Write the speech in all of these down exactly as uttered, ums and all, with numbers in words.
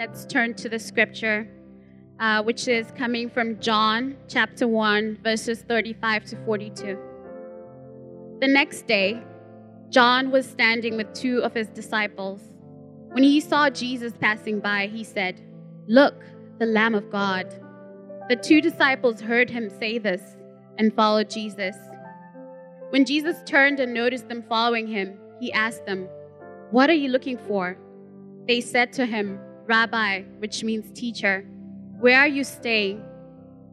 let's turn to the scripture, uh, which is coming from John chapter one, verses thirty-five to forty-two. The next day, John was standing with two of his disciples. When he saw Jesus passing by, he said, "Look, the Lamb of God." The two disciples heard him say this and followed Jesus. When Jesus turned and noticed them following him, he asked them, "What are you looking for?" They said to him, "Rabbi," which means teacher, "where are you staying?"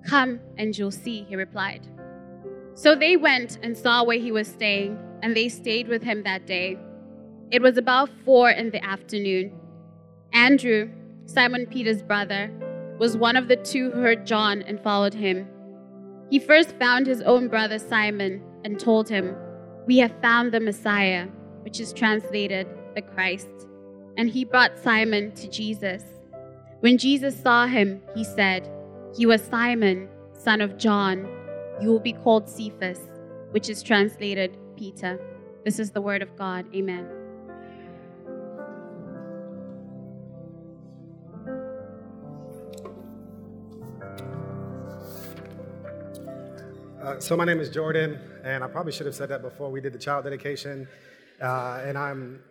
"Come and you'll see," he replied. So they went and saw where he was staying, and they stayed with him that day. It was about four in the afternoon. Andrew, Simon Peter's brother, was one of the two who heard John and followed him. He first found his own brother Simon and told him, "We have found the Messiah," which is translated the Christ. And he brought Simon to Jesus. When Jesus saw him, he said, "You are Simon, son of John. You will be called Cephas," which is translated Peter. This is the word of God. Amen. Uh, so my name is Jordan, and I probably should have said that before we did the child dedication. Uh, and I'm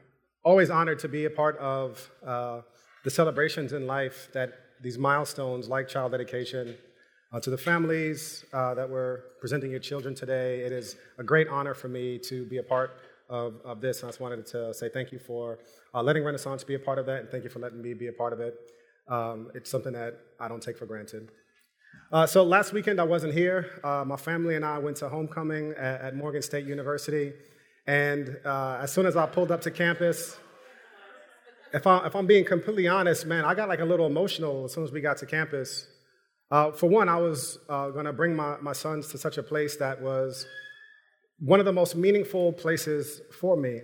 always honored to be a part of uh, the celebrations in life, that these milestones like child dedication. Uh, to the families uh, that were presenting your children today, it is a great honor for me to be a part of, of this. And I just wanted to say thank you for uh, letting Renaissance be a part of that, and thank you for letting me be a part of it. Um, it's something that I don't take for granted. Uh, so last weekend I wasn't here. Uh, my family and I went to homecoming at, at Morgan State University, and uh, as soon as I pulled up to campus, if, I, if I'm being completely honest, man, I got like a little emotional as soon as we got to campus. Uh, for one, I was uh, going to bring my, my sons to such a place that was one of the most meaningful places for me.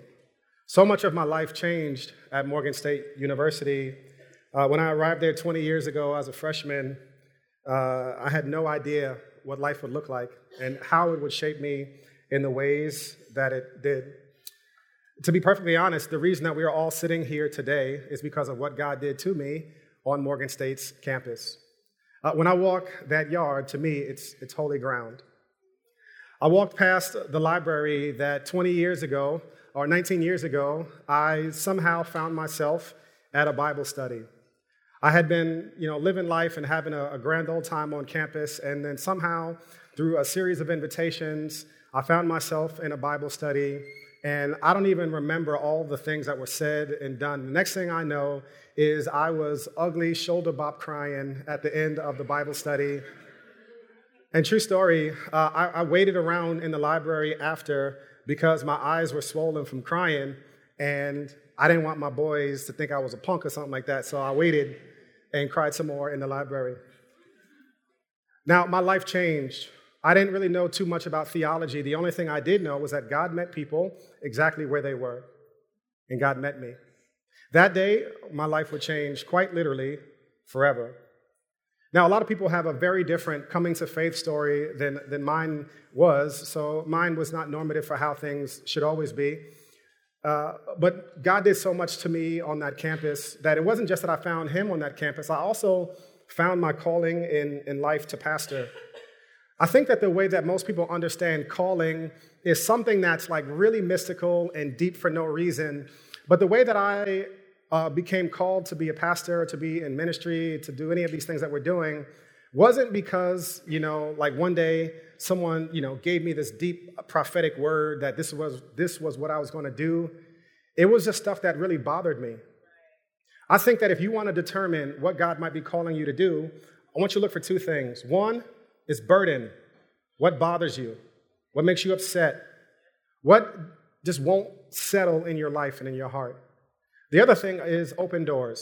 So much of my life changed at Morgan State University. Uh, when I arrived there twenty years ago as a freshman, Uh, I had no idea what life would look like and how it would shape me in the ways that it did. To be perfectly honest, the reason that we are all sitting here today is because of what God did to me on Morgan State's campus. Uh, when I walk that yard, to me, it's, it's holy ground. I walked past the library that twenty years ago, or nineteen years ago, I somehow found myself at a Bible study. I had been, you know, living life and having a, a grand old time on campus, and then somehow, through a series of invitations, I found myself in a Bible study, and I don't even remember all the things that were said and done. The next thing I know is I was ugly, shoulder-bop crying at the end of the Bible study. And true story, uh, I, I waited around in the library after because my eyes were swollen from crying, and I didn't want my boys to think I was a punk or something like that, so I waited and cried some more in the library. Now, my life changed. I didn't really know too much about theology. The only thing I did know was that God met people exactly where they were, and God met me. That day, my life would change quite literally forever. Now, a lot of people have a very different coming-to-faith story than, than mine was, so mine was not normative for how things should always be. Uh, but God did so much to me on that campus that it wasn't just that I found him on that campus. I also found my calling in, in life to pastor. I think that the way that most people understand calling is something that's like really mystical and deep for no reason. But the way that I uh, became called to be a pastor, to be in ministry, to do any of these things that we're doing, wasn't because, you know, like one day someone, you know, gave me this deep prophetic word that this was this was what I was going to do. It was just stuff that really bothered me. I think that if you want to determine what God might be calling you to do, I want you to look for two things. One is burden. What bothers you? What makes you upset? What just won't settle in your life and in your heart? The other thing is open doors.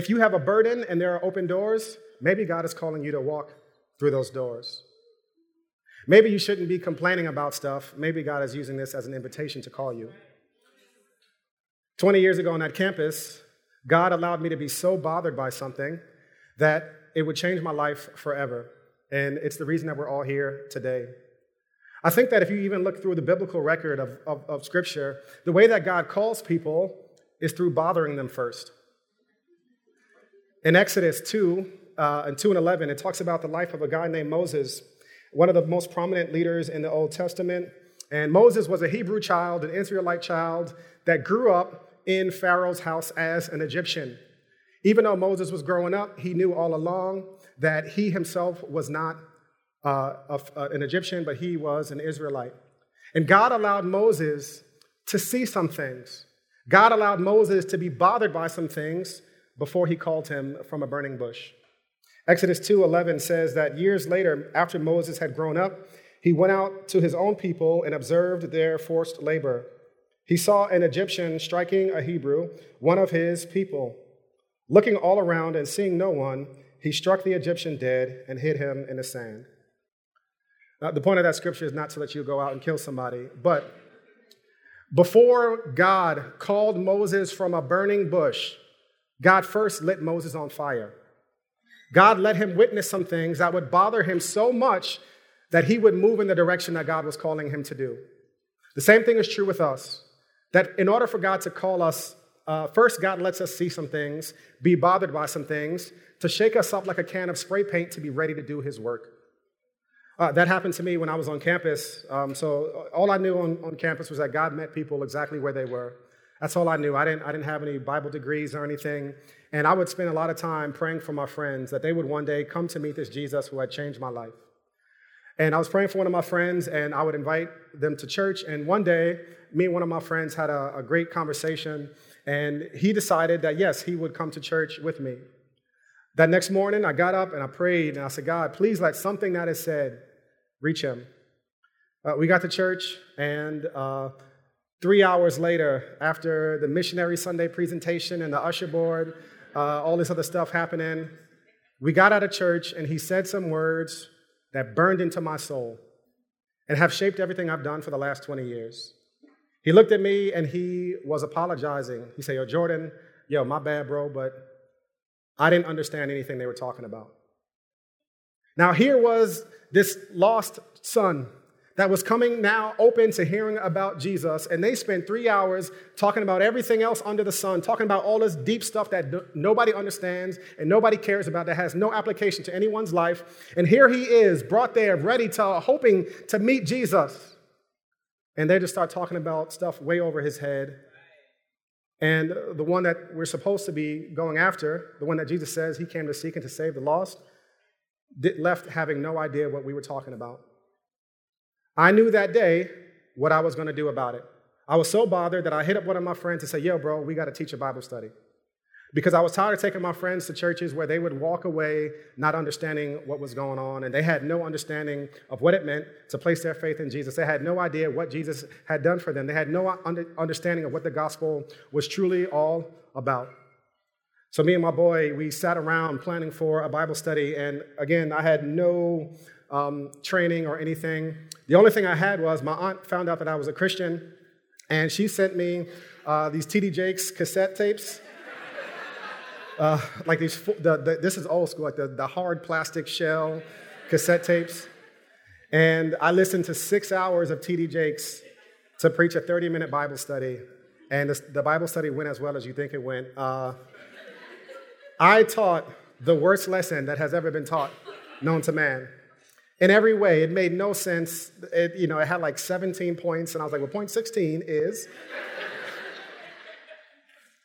If you have a burden and there are open doors, maybe God is calling you to walk through those doors. Maybe you shouldn't be complaining about stuff. Maybe God is using this as an invitation to call you. twenty years ago on that campus, God allowed me to be so bothered by something that it would change my life forever. And it's the reason that we're all here today. I think that if you even look through the biblical record of, of, of Scripture, the way that God calls people is through bothering them first. In Exodus two uh, and two and eleven, it talks about the life of a guy named Moses, one of the most prominent leaders in the Old Testament. And Moses was a Hebrew child, an Israelite child that grew up in Pharaoh's house as an Egyptian. Even though Moses was growing up, he knew all along that he himself was not uh, a, uh, an Egyptian, but he was an Israelite. And God allowed Moses to see some things. God allowed Moses to be bothered by some things before he called him from a burning bush. Exodus two eleven says that years later, after Moses had grown up, he went out to his own people and observed their forced labor. He saw an Egyptian striking a Hebrew, one of his people. Looking all around and seeing no one, he struck the Egyptian dead and hid him in the sand. Now, the point of that scripture is not to let you go out and kill somebody, but before God called Moses from a burning bush, God first lit Moses on fire. God let him witness some things that would bother him so much that he would move in the direction that God was calling him to do. The same thing is true with us, that in order for God to call us, uh, first God lets us see some things, be bothered by some things, to shake us up like a can of spray paint to be ready to do his work. Uh, that happened to me when I was on campus. Um, so all I knew on, on campus was that God met people exactly where they were. That's all I knew. I didn't, I didn't have any Bible degrees or anything. And I would spend a lot of time praying for my friends that they would one day come to meet this Jesus who had changed my life. And I was praying for one of my friends, and I would invite them to church. And one day, me and one of my friends had a, a great conversation, and he decided that, yes, he would come to church with me. That next morning, I got up and I prayed, and I said, God, please let something that is said reach him. Uh, we got to church, and uh, three hours later, after the missionary Sunday presentation and the usher board, uh, all this other stuff happening, we got out of church, and he said some words that burned into my soul and have shaped everything I've done for the last twenty years. He looked at me and he was apologizing. He said, yo, Jordan, yo, my bad, bro, but I didn't understand anything they were talking about. Now here was this lost son that was coming now open to hearing about Jesus, and they spent three hours talking about everything else under the sun, talking about all this deep stuff that nobody understands and nobody cares about, that has no application to anyone's life. And here he is, brought there, ready to, hoping to meet Jesus. And they just start talking about stuff way over his head. And the one that we're supposed to be going after, the one that Jesus says he came to seek and to save the lost, left having no idea what we were talking about. I knew that day what I was going to do about it. I was so bothered that I hit up one of my friends and said, yo, bro, we got to teach a Bible study. Because I was tired of taking my friends to churches where they would walk away not understanding what was going on, and they had no understanding of what it meant to place their faith in Jesus. They had no idea what Jesus had done for them. They had no understanding of what the gospel was truly all about. So me and my boy, we sat around planning for a Bible study, and again, I had no Um, training or anything. The only thing I had was my aunt found out that I was a Christian, and she sent me uh, these T D Jakes cassette tapes. Uh, like these, the, the, this is old school, like the, the hard plastic shell cassette tapes. And I listened to six hours of T D Jakes to preach a thirty-minute Bible study, and the, the Bible study went as well as you think it went. Uh, I taught the worst lesson that has ever been taught, known to man. In every way, it made no sense. It, you know, it had like seventeen points, and I was like, well, point sixteen is.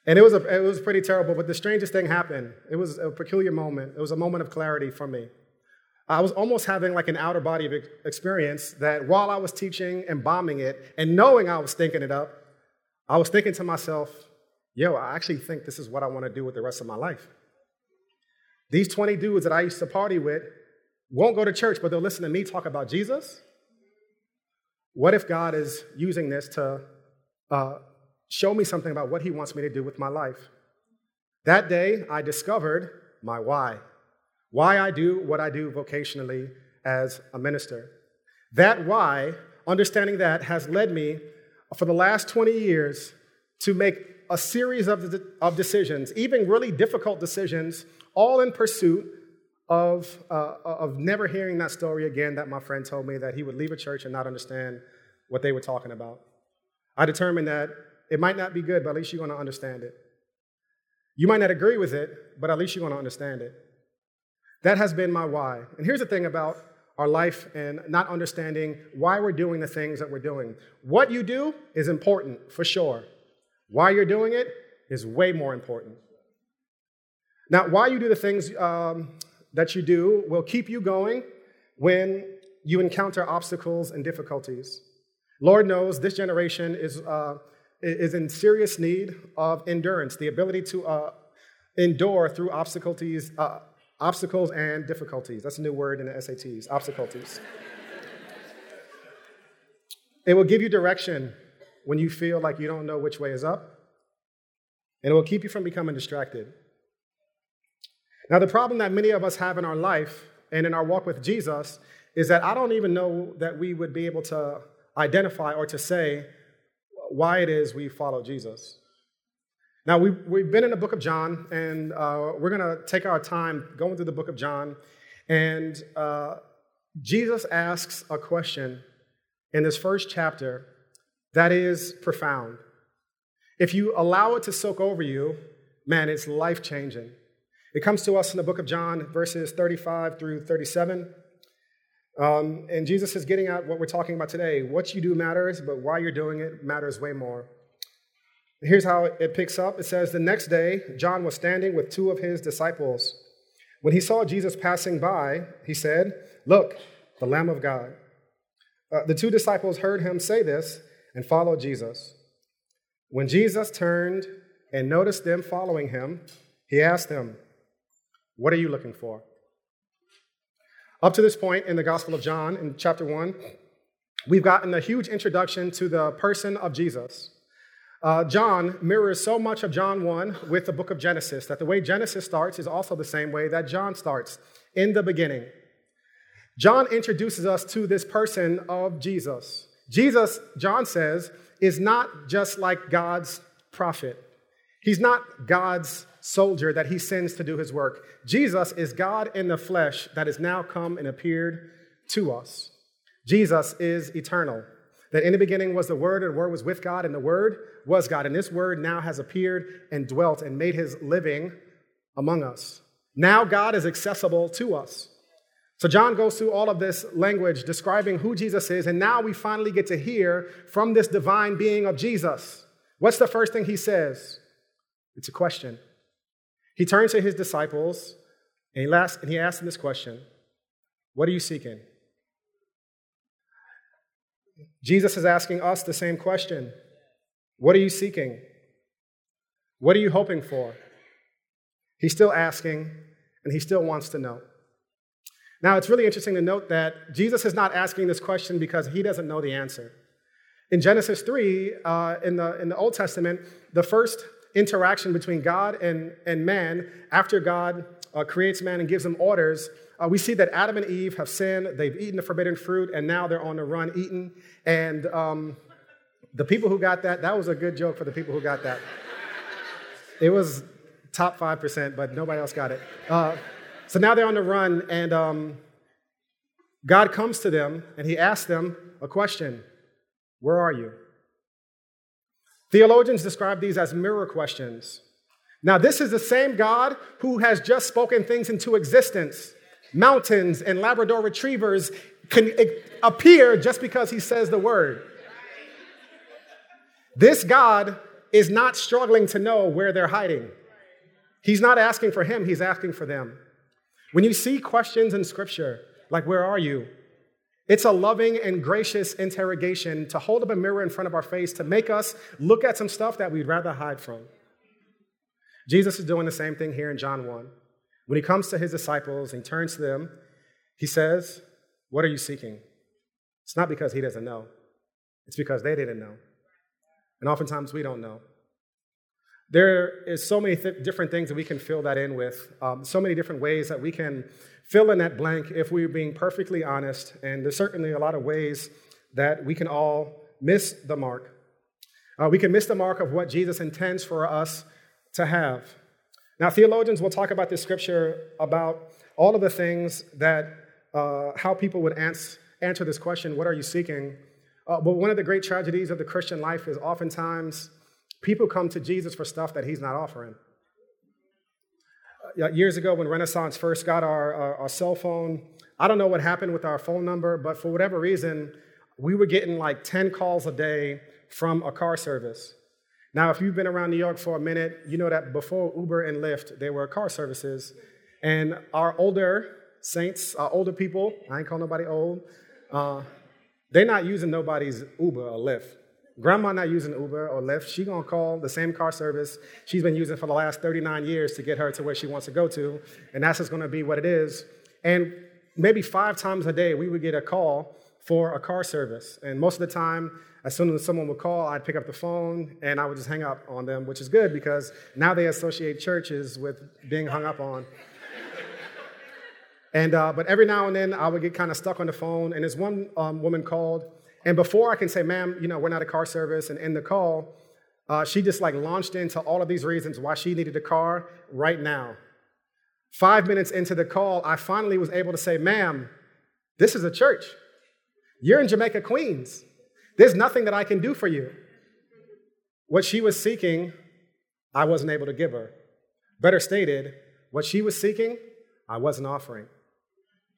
And it was, a, it was pretty terrible, but the strangest thing happened. It was a peculiar moment. It was a moment of clarity for me. I was almost having like an outer body of experience that while I was teaching and bombing it and knowing I was thinking it up, I was thinking to myself, yo, I actually think this is what I want to do with the rest of my life. These twenty dudes that I used to party with won't go to church, but they'll listen to me talk about Jesus? What if God is using this to uh, show me something about what he wants me to do with my life? That day, I discovered my why. Why I do what I do vocationally as a minister. That why, understanding that, has led me for the last twenty years to make a series of, de- of decisions, even really difficult decisions, all in pursuit Of, uh, of never hearing that story again that my friend told me that he would leave a church and not understand what they were talking about. I determined that it might not be good, but at least you're going to understand it. You might not agree with it, but at least you want to understand it. That has been my why. And here's the thing about our life and not understanding why we're doing the things that we're doing. What you do is important, for sure. Why you're doing it is way more important. Now, why you do the things um, that you do will keep you going when you encounter obstacles and difficulties. Lord knows this generation is uh, is in serious need of endurance, the ability to uh, endure through obstacles, uh, obstacles and difficulties. That's a new word in the S A Ts, obstacles. It will give you direction when you feel like you don't know which way is up, and it will keep you from becoming distracted. Now, the problem that many of us have in our life and in our walk with Jesus is that I don't even know that we would be able to identify or to say why it is we follow Jesus. Now, we've, we've been in the book of John, and uh, we're going to take our time going through the book of John. And uh, Jesus asks a question in this first chapter that is profound. If you allow it to soak over you, man, it's life-changing. It comes to us in the book of John, verses thirty-five through thirty-seven. Um, and Jesus is getting at what we're talking about today. What you do matters, but why you're doing it matters way more. Here's how it picks up. It says, the next day, John was standing with two of his disciples. When he saw Jesus passing by, he said, look, the Lamb of God. Uh, the two disciples heard him say this and followed Jesus. When Jesus turned and noticed them following him, he asked them, what are you looking for? Up to this point in the Gospel of John, in chapter one, we've gotten a huge introduction to the person of Jesus. Uh, John mirrors so much of John one with the book of Genesis that the way Genesis starts is also the same way that John starts, in the beginning. John introduces us to this person of Jesus. Jesus, John says, is not just like God's prophet. He's not God's soldier that he sends to do his work. Jesus is God in the flesh that has now come and appeared to us. Jesus is eternal. That in the beginning was the Word, and the Word was with God, and the Word was God. And this Word now has appeared and dwelt and made his living among us. Now God is accessible to us. So John goes through all of this language describing who Jesus is, and now we finally get to hear from this divine being of Jesus. What's the first thing he says? It's a question. He turns to his disciples, and he, last, and he asks them this question, what are you seeking? Jesus is asking us the same question. What are you seeking? What are you hoping for? He's still asking, and he still wants to know. Now, it's really interesting to note that Jesus is not asking this question because he doesn't know the answer. In Genesis three, uh, in the, in the Old Testament, the first interaction between God and, and man, after God uh, creates man and gives him orders, uh, we see that Adam and Eve have sinned, they've eaten the forbidden fruit, and now they're on the run eating. And um, the people who got that, that was a good joke for the people who got that. It was top five percent, but nobody else got it. Uh, so now they're on the run, and um, God comes to them, and he asks them a question, where are you? Theologians describe these as mirror questions. Now, this is the same God who has just spoken things into existence. Mountains and Labrador retrievers can appear just because he says the word. This God is not struggling to know where they're hiding. He's not asking for him, he's asking for them. When you see questions in Scripture, like, where are you? It's a loving and gracious interrogation to hold up a mirror in front of our face to make us look at some stuff that we'd rather hide from. Jesus is doing the same thing here in John one. When he comes to his disciples and turns to them, he says, what are you seeking? It's not because he doesn't know. It's because they didn't know. And oftentimes we don't know. There is so many th- different things that we can fill that in with, um, so many different ways that we can fill in that blank if we're being perfectly honest, and there's certainly a lot of ways that we can all miss the mark. Uh, we can miss the mark of what Jesus intends for us to have. Now, theologians will talk about this scripture about all of the things that, uh, how people would ans- answer this question, what are you seeking? Uh, but one of the great tragedies of the Christian life is oftentimes people come to Jesus for stuff that he's not offering. years ago when Renaissance first got our, our, our cell phone. I don't know what happened with our phone number, but for whatever reason, we were getting like ten calls a day from a car service. Now, if you've been around New York for a minute, you know that before Uber and Lyft, there were car services. And our older saints, our older people, I ain't call nobody old, uh, they're not using nobody's Uber or Lyft. Grandma not using Uber or Lyft. She gonna call the same car service she's been using for the last thirty-nine years to get her to where she wants to go to, and that's just gonna be what it is. And maybe five times a day, we would get a call for a car service. And most of the time, as soon as someone would call, I'd pick up the phone, and I would just hang up on them, which is good because now they associate churches with being hung up on. And uh, but every now and then, I would get kind of stuck on the phone, and this one um, woman called, and before I can say, ma'am, you know, we're not a car service, and end the call, uh, she just like launched into all of these reasons why she needed a car right now. Five minutes into the call, I finally was able to say, ma'am, this is a church. You're in Jamaica, Queens. There's nothing that I can do for you. What she was seeking, I wasn't able to give her. Better stated, what she was seeking, I wasn't offering.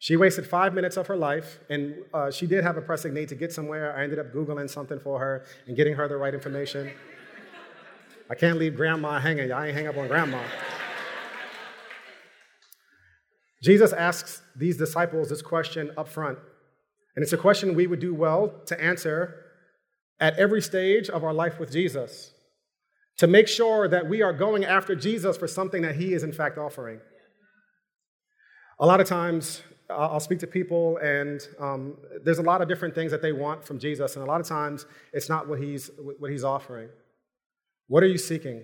She wasted five minutes of her life, and uh, she did have a pressing need to get somewhere. I ended up Googling something for her and getting her the right information. I can't leave grandma hanging. I ain't hang up on grandma. Jesus asks these disciples this question up front, and it's a question we would do well to answer at every stage of our life with Jesus, to make sure that we are going after Jesus for something that he is, in fact, offering. A lot of times, I'll speak to people, and um, there's a lot of different things that they want from Jesus, and a lot of times, it's not what he's what he's offering. What are you seeking?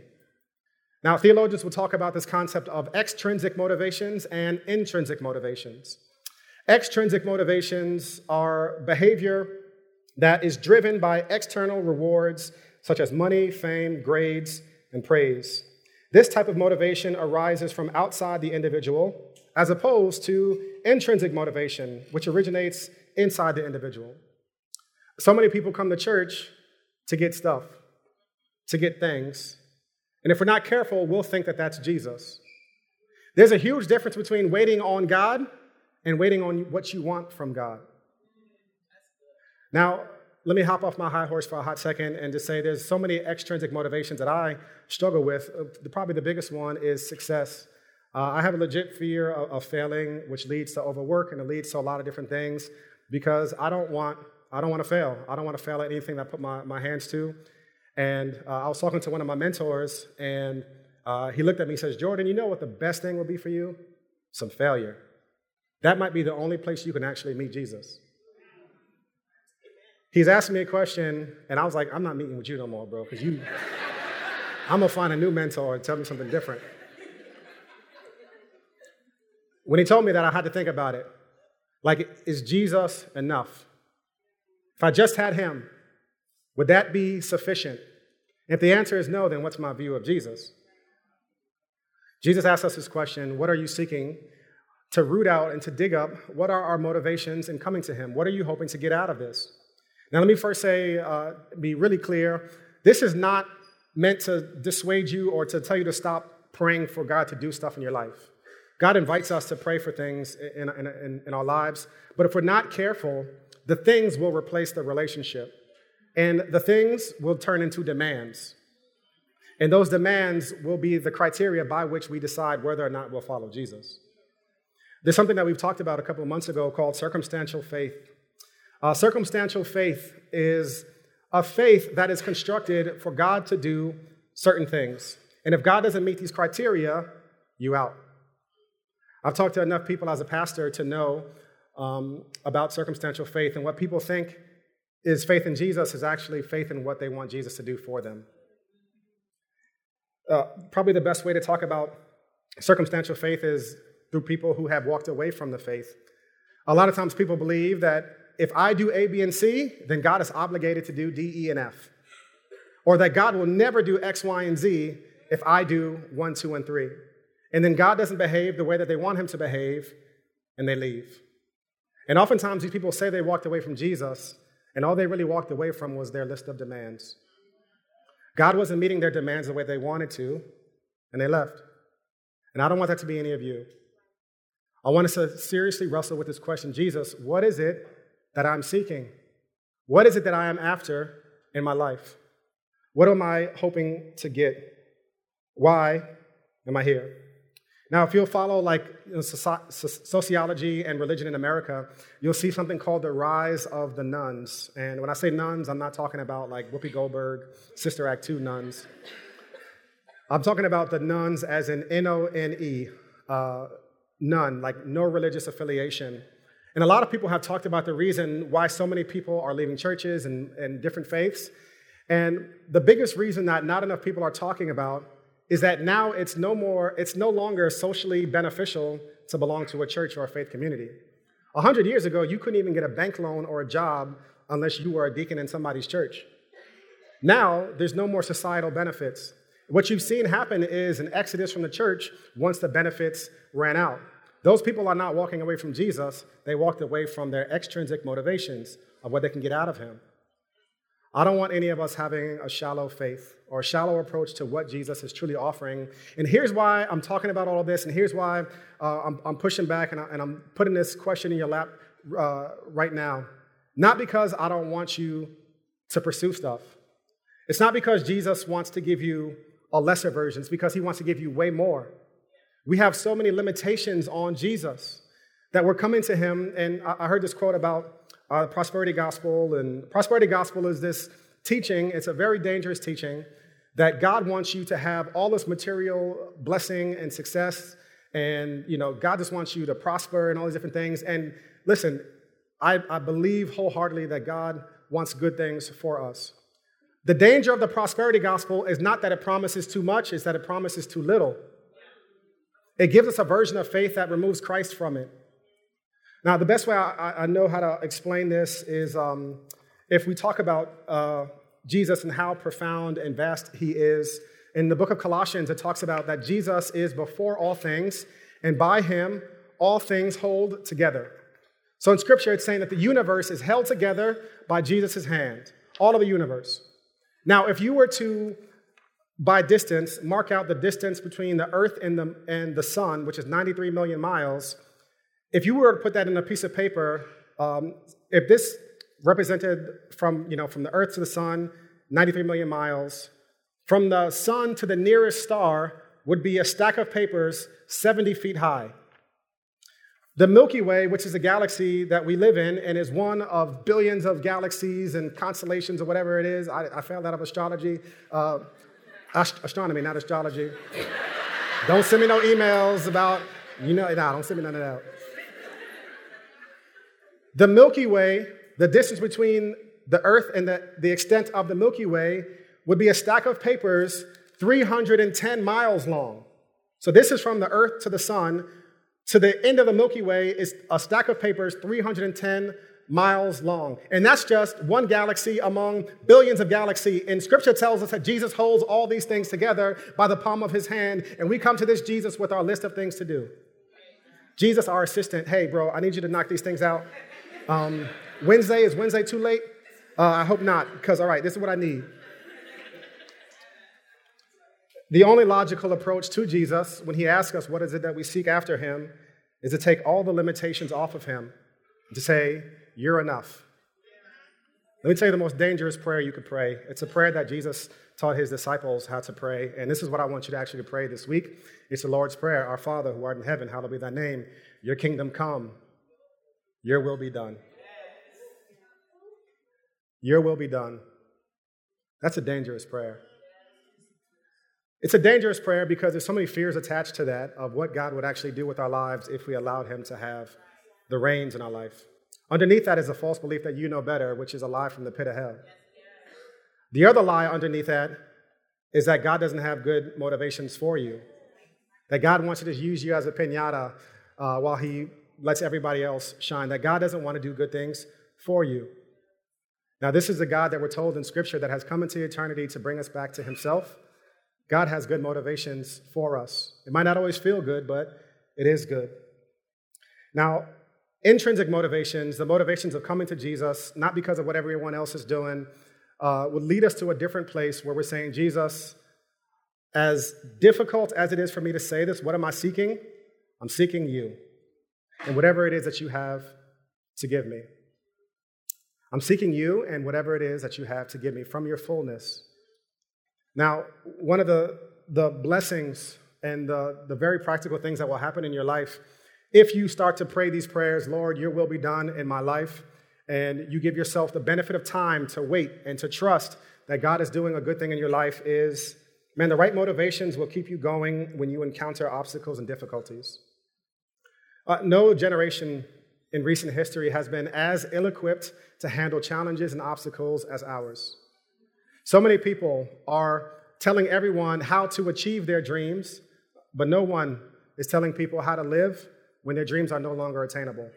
Now, theologians will talk about this concept of extrinsic motivations and intrinsic motivations. Extrinsic motivations are behavior that is driven by external rewards, such as money, fame, grades, and praise. This type of motivation arises from outside the individual, as opposed to intrinsic motivation, which originates inside the individual. So many people come to church to get stuff, to get things. And if we're not careful, we'll think that that's Jesus. There's a huge difference between waiting on God and waiting on what you want from God. Now, let me hop off my high horse for a hot second and just say there's so many extrinsic motivations that I struggle with. Probably the biggest one is success. Uh, I have a legit fear of, of failing, which leads to overwork, and it leads to a lot of different things because I don't want I don't want to fail. I don't want to fail at anything that I put my, my hands to. And uh, I was talking to one of my mentors, and uh, he looked at me and says, Jordan, you know what the best thing will be for you? Some failure. That might be the only place you can actually meet Jesus. He's asking me a question, and I was like, I'm not meeting with you no more, bro, because you, I'm going to find a new mentor and tell me something different. When he told me that, I had to think about it. Like, is Jesus enough? If I just had him, would that be sufficient? If the answer is no, then what's my view of Jesus? Jesus asked us this question, what are you seeking to root out and to dig up? What are our motivations in coming to him? What are you hoping to get out of this? Now, let me first say, uh, be really clear, this is not meant to dissuade you or to tell you to stop praying for God to do stuff in your life. God invites us to pray for things in, in, in, in our lives, but if we're not careful, the things will replace the relationship, and the things will turn into demands, and those demands will be the criteria by which we decide whether or not we'll follow Jesus. There's something that we've talked about a couple of months ago called circumstantial faith. Uh, circumstantial faith is a faith that is constructed for God to do certain things, and if God doesn't meet these criteria, you out. I've talked to enough people as a pastor to know um, about circumstantial faith, and what people think is faith in Jesus is actually faith in what they want Jesus to do for them. Uh, probably the best way to talk about circumstantial faith is through people who have walked away from the faith. A lot of times people believe that if I do A, B, and C, then God is obligated to do D, E, and F, or that God will never do X, Y, and Z if I do one, two, and three. And then God doesn't behave the way that they want him to behave, and they leave. And oftentimes these people say they walked away from Jesus, and all they really walked away from was their list of demands. God wasn't meeting their demands the way they wanted to, and they left. And I don't want that to be any of you. I want us to seriously wrestle with this question. Jesus, what is it that I'm seeking? What is it that I am after in my life? What am I hoping to get? Why am I here? Now, if you'll follow like you know, sociology and religion in America, you'll see something called the rise of the nuns. And when I say nuns, I'm not talking about like Whoopi Goldberg, Sister Act two nuns. I'm talking about the nuns as in N O N E, uh, nun, like no religious affiliation. And a lot of people have talked about the reason why so many people are leaving churches and, and different faiths. And the biggest reason that not enough people are talking about is that now it's no more, it's no longer socially beneficial to belong to a church or a faith community. A hundred years ago, you couldn't even get a bank loan or a job unless you were a deacon in somebody's church. Now, there's no more societal benefits. What you've seen happen is an exodus from the church once the benefits ran out. Those people are not walking away from Jesus. They walked away from their extrinsic motivations of what they can get out of him. I don't want any of us having a shallow faith or a shallow approach to what Jesus is truly offering. And here's why I'm talking about all of this, and here's why uh, I'm, I'm pushing back and, I, and I'm putting this question in your lap uh, right now. Not because I don't want you to pursue stuff. It's not because Jesus wants to give you a lesser version. It's because he wants to give you way more. We have so many limitations on Jesus that we're coming to him, and I, I heard this quote about Uh, the prosperity gospel, and prosperity gospel is this teaching. It's a very dangerous teaching that God wants you to have all this material blessing and success, and you know God just wants you to prosper and all these different things. And listen, I, I believe wholeheartedly that God wants good things for us. The danger of the prosperity gospel is not that it promises too much; it's that it promises too little. It gives us a version of faith that removes Christ from it. Now, the best way I, I know how to explain this is um, if we talk about uh, Jesus and how profound and vast he is. In the book of Colossians, it talks about that Jesus is before all things, and by him, all things hold together. So in Scripture, it's saying that the universe is held together by Jesus' hand, all of the universe. Now, if you were to, by distance, mark out the distance between the earth and the, and the sun, which is ninety-three million miles, if you were to put that in a piece of paper, um, if this represented from, you know, from the earth to the sun, ninety-three million miles, from the sun to the nearest star would be a stack of papers seventy feet high. The Milky Way, which is a galaxy that we live in and is one of billions of galaxies and constellations or whatever it is. I, I failed out of astrology, uh, ast- astronomy, not astrology. Don't send me no emails about, you know, nah, don't send me none of that. The Milky Way, the distance between the Earth and the, the extent of the Milky Way would be a stack of papers three hundred ten miles long. So this is from the Earth to the Sun. To the end of the Milky Way is a stack of papers three hundred ten miles long. And that's just one galaxy among billions of galaxies. And Scripture tells us that Jesus holds all these things together by the palm of his hand. And we come to this Jesus with our list of things to do. Jesus, our assistant, hey, bro, I need you to knock these things out. Um, Wednesday, is Wednesday too late? Uh, I hope not, because, all right, this is what I need. The only logical approach to Jesus, when he asks us what is it that we seek after him, is to take all the limitations off of him, to say, you're enough. Let me tell you the most dangerous prayer you could pray. It's a prayer that Jesus taught his disciples how to pray, and this is what I want you to actually pray this week. It's the Lord's Prayer. Our Father, who art in heaven, hallowed be thy name. Your kingdom come. Your will be done. Your will be done. That's a dangerous prayer. It's a dangerous prayer because there's so many fears attached to that of what God would actually do with our lives if we allowed him to have the reins in our life. Underneath that is a false belief that you know better, which is a lie from the pit of hell. The other lie underneath that is that God doesn't have good motivations for you, that God wants to just use you as a piñata uh, while he lets everybody else shine, that God doesn't want to do good things for you. Now, this is the God that we're told in Scripture that has come into eternity to bring us back to himself. God has good motivations for us. It might not always feel good, but it is good. Now, intrinsic motivations, the motivations of coming to Jesus, not because of what everyone else is doing, uh, would lead us to a different place where we're saying, Jesus, As difficult as it is for me to say this, what am I seeking? I'm seeking you and whatever it is that you have to give me. I'm seeking you and whatever it is that you have to give me from your fullness. Now, one of the, the blessings and the, the very practical things that will happen in your life, if you start to pray these prayers, Lord, your will be done in my life, and you give yourself the benefit of time to wait and to trust that God is doing a good thing in your life, is, man, the right motivations will keep you going when you encounter obstacles and difficulties. Uh, no generation in recent history has been as ill-equipped to handle challenges and obstacles as ours. So many people are telling everyone how to achieve their dreams, but no one is telling people how to live when their dreams are no longer attainable.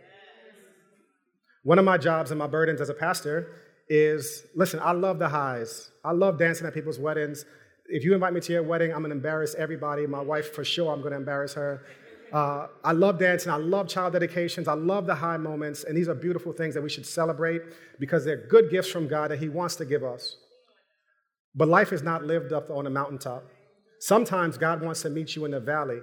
One of my jobs and my burdens as a pastor is, listen, I love the highs. I love dancing at people's weddings. If you invite me to your wedding, I'm going to embarrass everybody. My wife, for sure, I'm going to embarrass her. Uh, I love dancing. I love child dedications. I love the high moments. And these are beautiful things that we should celebrate because they're good gifts from God that he wants to give us. But life is not lived up on a mountaintop. Sometimes God wants to meet you in the valley.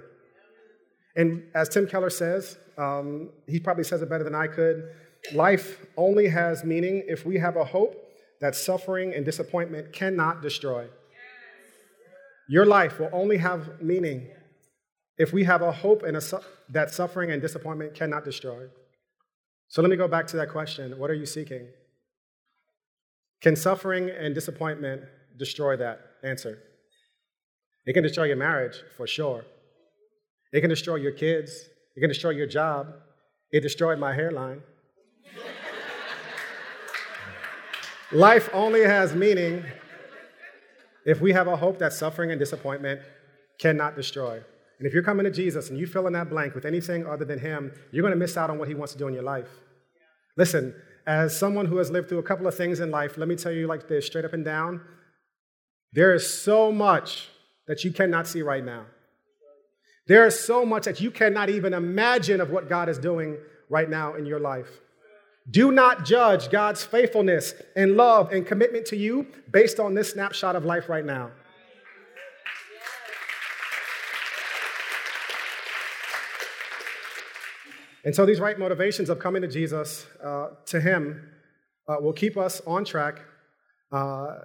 And as Tim Keller says, um, he probably says it better than I could, life only has meaning if we have a hope that suffering and disappointment cannot destroy. Your life will only have meaning if we have a hope and a su- that suffering and disappointment cannot destroy. So let me go back to that question. What are you seeking? Can suffering and disappointment destroy that? Answer. It can destroy your marriage, for sure. It can destroy your kids. It can destroy your job. It destroyed my hairline. Life only has meaning if we have a hope that suffering and disappointment cannot destroy. And if you're coming to Jesus and you fill in that blank with anything other than him, you're going to miss out on what he wants to do in your life. Listen, as someone who has lived through a couple of things in life, let me tell you like this, straight up and down, there is so much that you cannot see right now. There is so much that you cannot even imagine of what God is doing right now in your life. Do not judge God's faithfulness and love and commitment to you based on this snapshot of life right now. And so these right motivations of coming to Jesus, uh, to him, uh, will keep us on track uh,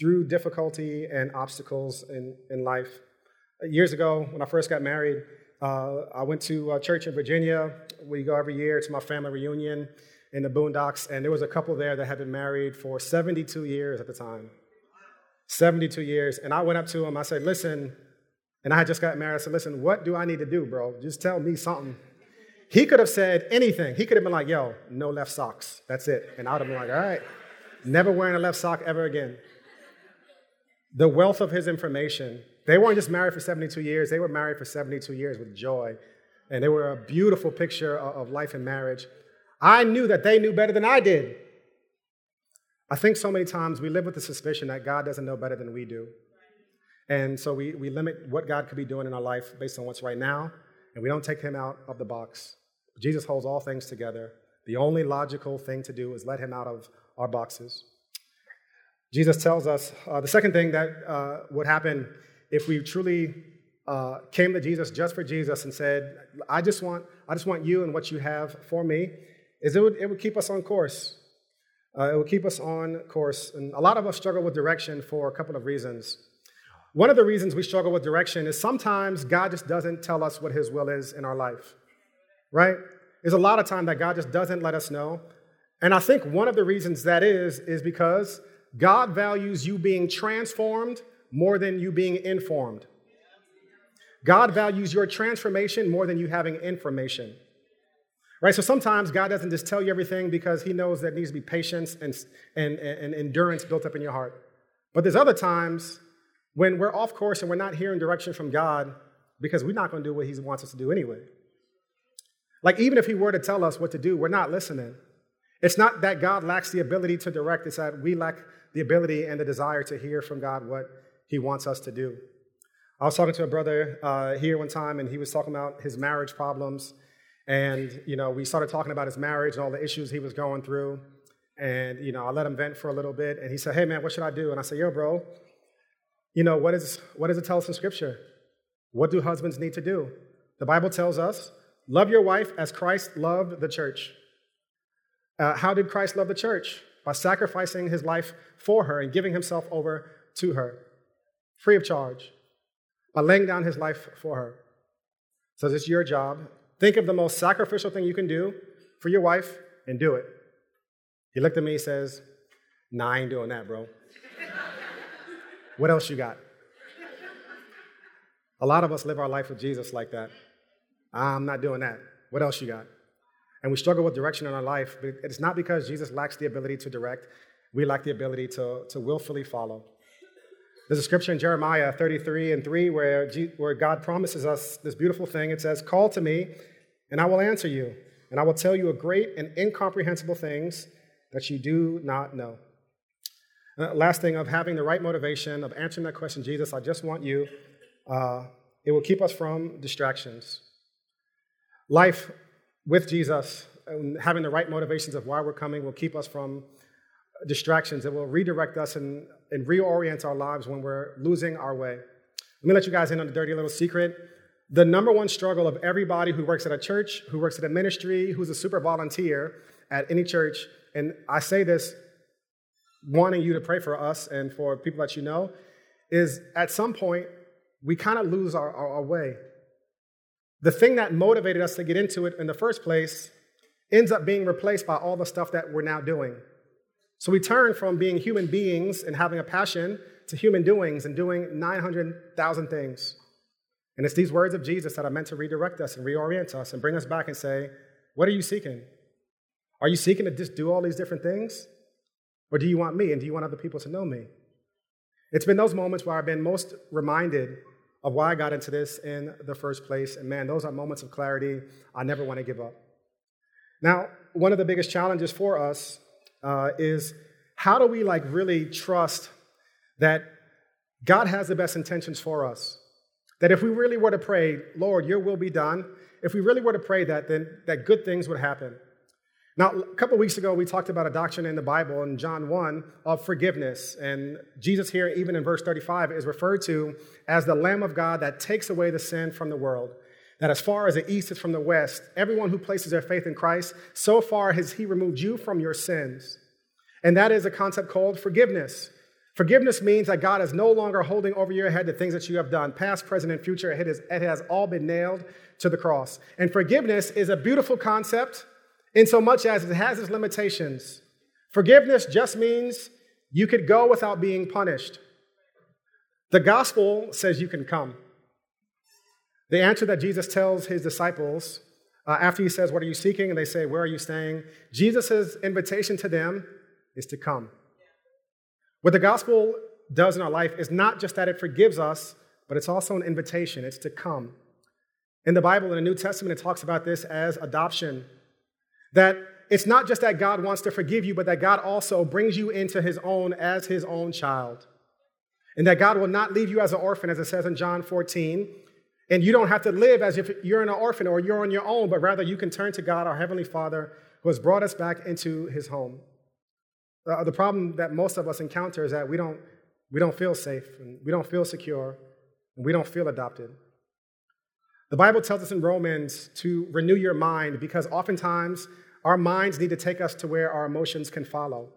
through difficulty and obstacles in, in life. Years ago, when I first got married, uh, I went to a church in Virginia. We go every year to my family reunion in the boondocks, and there was a couple there that had been married for seventy-two years at the time. seventy-two years. And I went up to them. I said, listen, and I had just got married. I said, listen, what do I need to do, bro? Just tell me something. He could have said anything. He could have been like, yo, no left socks. That's it. And I would have been like, all right, never wearing a left sock ever again. The wealth of his information. They weren't just married for seventy-two years. They were married for seventy-two years with joy. And they were a beautiful picture of life and marriage. I knew that they knew better than I did. I think so many times we live with the suspicion that God doesn't know better than we do. And so we, we limit what God could be doing in our life based on what's right now, and we don't take him out of the box. Jesus holds all things together. The only logical thing to do is let him out of our boxes. Jesus tells us uh, the second thing that uh, would happen if we truly uh, came to Jesus just for Jesus and said, I just want I just want you and what you have for me, is it would, it would keep us on course. Uh, it would keep us on course. And a lot of us struggle with direction for a couple of reasons. One of the reasons we struggle with direction is sometimes God just doesn't tell us what his will is in our life, right? There's a lot of time that God just doesn't let us know. And I think one of the reasons that is, is because God values you being transformed more than you being informed. God values your transformation more than you having information, right? So sometimes God doesn't just tell you everything because he knows that needs to be patience and, and, and endurance built up in your heart. But there's other times when we're off course and we're not hearing direction from God because we're not going to do what he wants us to do anyway. Like even if he were to tell us what to do, we're not listening. It's not that God lacks the ability to direct. It's that we lack the ability and the desire to hear from God what he wants us to do. I was talking to a brother uh, here one time, and he was talking about his marriage problems. And, you know, we started talking about his marriage and all the issues he was going through. And, you know, I let him vent for a little bit. And he said, hey, man, what should I do? And I said, yo, bro, You know, what is what does it tell us in Scripture? What do husbands need to do? The Bible tells us, love your wife as Christ loved the church. Uh, how did Christ love the church? By sacrificing his life for her and giving himself over to her, free of charge, by laying down his life for her. So it's your job. Think of the most sacrificial thing you can do for your wife and do it. He looked at me and says, nah, I ain't doing that, bro. What else you got? A lot of us live our life with Jesus like that. I'm not doing that. What else you got? And we struggle with direction in our life, but it's not because Jesus lacks the ability to direct. We lack the ability to, to willfully follow. There's a scripture in Jeremiah thirty-three and three where, G, where God promises us this beautiful thing. It says, call to me, and I will answer you, and I will tell you a great and incomprehensible things that you do not know. And the last thing of having the right motivation, of answering that question, Jesus, I just want you, uh, it will keep us from distractions. Life with Jesus, and having the right motivations of why we're coming will keep us from distractions. It will redirect us and, and reorient our lives when we're losing our way. Let me let you guys in on a dirty little secret. The number one struggle of everybody who works at a church, who works at a ministry, who's a super volunteer at any church, and I say this wanting you to pray for us and for people that you know, is at some point we kind of lose our, our, our way. The thing that motivated us to get into it in the first place ends up being replaced by all the stuff that we're now doing. So we turn from being human beings and having a passion to human doings and doing nine hundred thousand things. And it's these words of Jesus that are meant to redirect us and reorient us and bring us back and say, what are you seeking? Are you seeking to just do all these different things? Or do you want me and do you want other people to know me? It's been those moments where I've been most reminded of why I got into this in the first place. And man, those are moments of clarity I never want to give up. Now, one of the biggest challenges for us uh, is how do we like really trust that God has the best intentions for us? That if we really were to pray, Lord, your will be done, if we really were to pray that, then that good things would happen. Now, a couple weeks ago, we talked about a doctrine in the Bible in John one of forgiveness. And Jesus here, even in verse thirty-five, is referred to as the Lamb of God that takes away the sin from the world. That as far as the east is from the west, everyone who places their faith in Christ, so far has he removed you from your sins. And that is a concept called forgiveness. Forgiveness means that God is no longer holding over your head the things that you have done, past, present, and future. It, is, it has all been nailed to the cross. And forgiveness is a beautiful concept in so much as it has its limitations. Forgiveness just means you could go without being punished. The gospel says you can come. The answer that Jesus tells his disciples, uh, after he says, what are you seeking? And they say, where are you staying? Jesus' invitation to them is to come. What the gospel does in our life is not just that it forgives us, but it's also an invitation. It's to come. In the Bible, in the New Testament, it talks about this as adoption. That it's not just that God wants to forgive you, but that God also brings you into his own as his own child. And that God will not leave you as an orphan, as it says in John fourteen. And you don't have to live as if you're an orphan or you're on your own, but rather you can turn to God, our Heavenly Father, who has brought us back into his home. Uh, the problem that most of us encounter is that we don't, we don't feel safe, and we don't feel secure, and we don't feel adopted. The Bible tells us in Romans to renew your mind because oftentimes our minds need to take us to where our emotions can follow.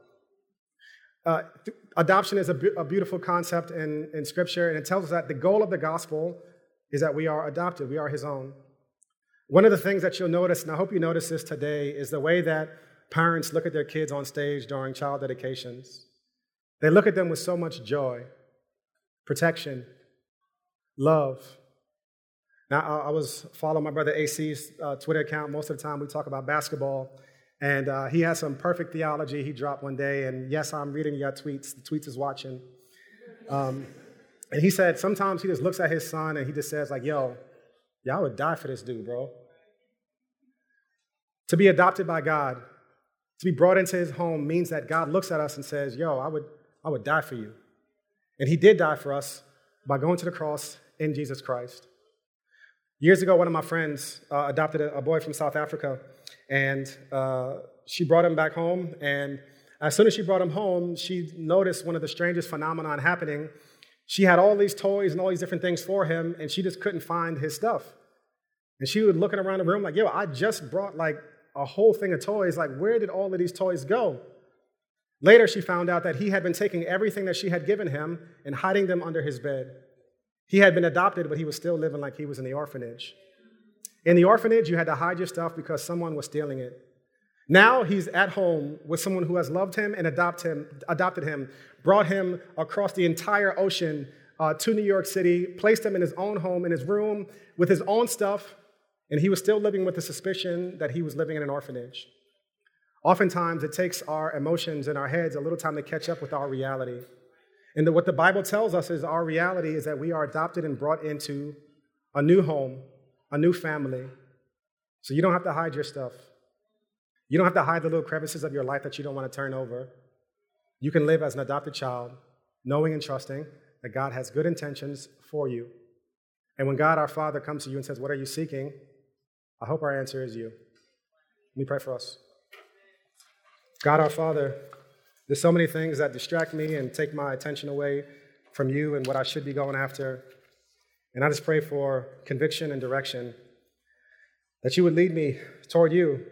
Uh, th- adoption is a, bu- a beautiful concept in, in Scripture, and it tells us that the goal of the gospel is that we are adopted. We are his own. One of the things that you'll notice, and I hope you notice this today, is the way that parents look at their kids on stage during child dedications. They look at them with so much joy, protection, love. Now, I was following my brother A C's uh, Twitter account. Most of the time we talk about basketball, and uh, he has some perfect theology he dropped one day, and yes, I'm reading your tweets. The tweets is watching. Um, and he said sometimes he just looks at his son, and he just says, like, yo, y'all would die for this dude, bro. To be adopted by God, to be brought into his home means that God looks at us and says, yo, I would, I would die for you. And he did die for us by going to the cross in Jesus Christ. Years ago, one of my friends uh, adopted a, a boy from South Africa, and uh, she brought him back home. And as soon as she brought him home, she noticed one of the strangest phenomenon happening, She had all these toys and all these different things for him, and she just couldn't find his stuff. And she was looking around the room like, yo, I just brought like a whole thing of toys. Like, where did all of these toys go? Later, she found out that he had been taking everything that she had given him and hiding them under his bed. He had been adopted, but he was still living like he was in the orphanage. In the orphanage, you had to hide your stuff because someone was stealing it. Now he's at home with someone who has loved him and adopt him, adopted him, brought him across the entire ocean uh, to New York City, placed him in his own home, in his room, with his own stuff, and he was still living with the suspicion that he was living in an orphanage. Oftentimes, it takes our emotions and our heads a little time to catch up with our reality. And the, what the Bible tells us is our reality is that we are adopted and brought into a new home, a new family. So you don't have to hide your stuff. You don't have to hide the little crevices of your life that you don't want to turn over. You can live as an adopted child, knowing and trusting that God has good intentions for you. And when God, our Father, comes to you and says, "What are you seeking?" I hope our answer is you. Let me pray for us. God, our Father, there's so many things that distract me and take my attention away from you and what I should be going after. And I just pray for conviction and direction, that you would lead me toward you.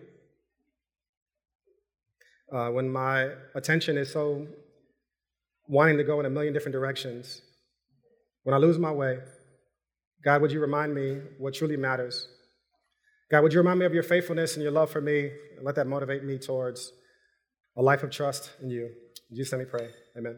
Uh, when my attention is so wanting to go in a million different directions, when I lose my way, God, would you remind me what truly matters? God, would you remind me of your faithfulness and your love for me, and let that motivate me towards a life of trust in you. In Jesus' name we pray. Amen.